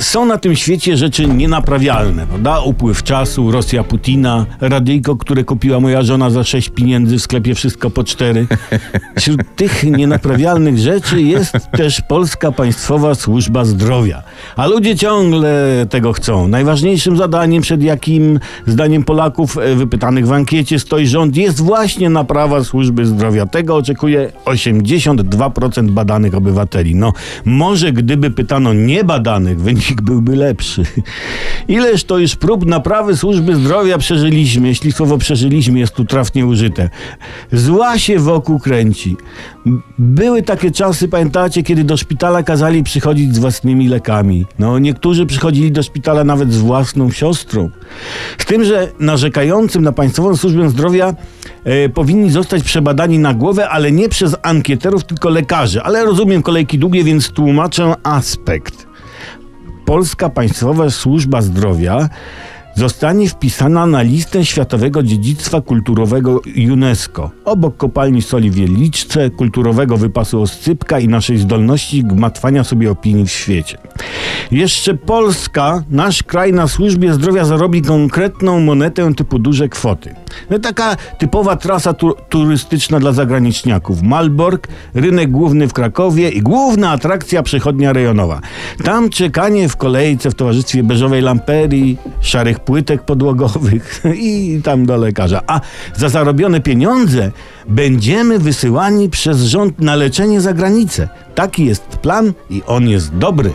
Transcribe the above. Są na tym świecie rzeczy nienaprawialne, prawda? Upływ czasu, Rosja Putina, radyjko, które kupiła moja żona za 6 pieniędzy, w sklepie wszystko po 4. Wśród tych nienaprawialnych rzeczy jest też Polska Państwowa Służba Zdrowia. A ludzie ciągle tego chcą. Najważniejszym zadaniem, przed jakim zdaniem Polaków wypytanych w ankiecie stoi rząd, jest właśnie naprawa służby zdrowia. Tego oczekuje 82% badanych obywateli. No, może gdyby pytano niebadanych, wynik byłby lepszy. Ileż to już prób naprawy służby zdrowia przeżyliśmy, jeśli słowo przeżyliśmy jest tu trafnie użyte. Zła się wokół kręci. Były takie czasy, pamiętacie, kiedy do szpitala kazali przychodzić z własnymi lekami. No, niektórzy przychodzili do szpitala nawet z własną siostrą. Z tym, że narzekającym na Państwową Służbę Zdrowia powinni zostać przebadani na głowę, ale nie przez ankieterów, tylko lekarzy. Ale rozumiem kolejki długie, więc tłumaczę aspekt. Polska Państwowa Służba Zdrowia zostanie wpisana na listę Światowego Dziedzictwa Kulturowego UNESCO. Obok kopalni soli w Wieliczce, kulturowego wypasu Oscypka i naszej zdolności gmatwania sobie opinii w świecie. Jeszcze Polska, nasz kraj, na służbie zdrowia zarobi konkretną monetę typu duże kwoty. No, taka typowa trasa turystyczna dla zagraniczniaków. Malbork, rynek główny w Krakowie i główna atrakcja przechodnia rejonowa. Tam czekanie w kolejce w towarzystwie beżowej lamperii, szarych płytek podłogowych i tam do lekarza. A za zarobione pieniądze będziemy wysyłani przez rząd na leczenie za granicę. Taki jest plan i on jest dobry.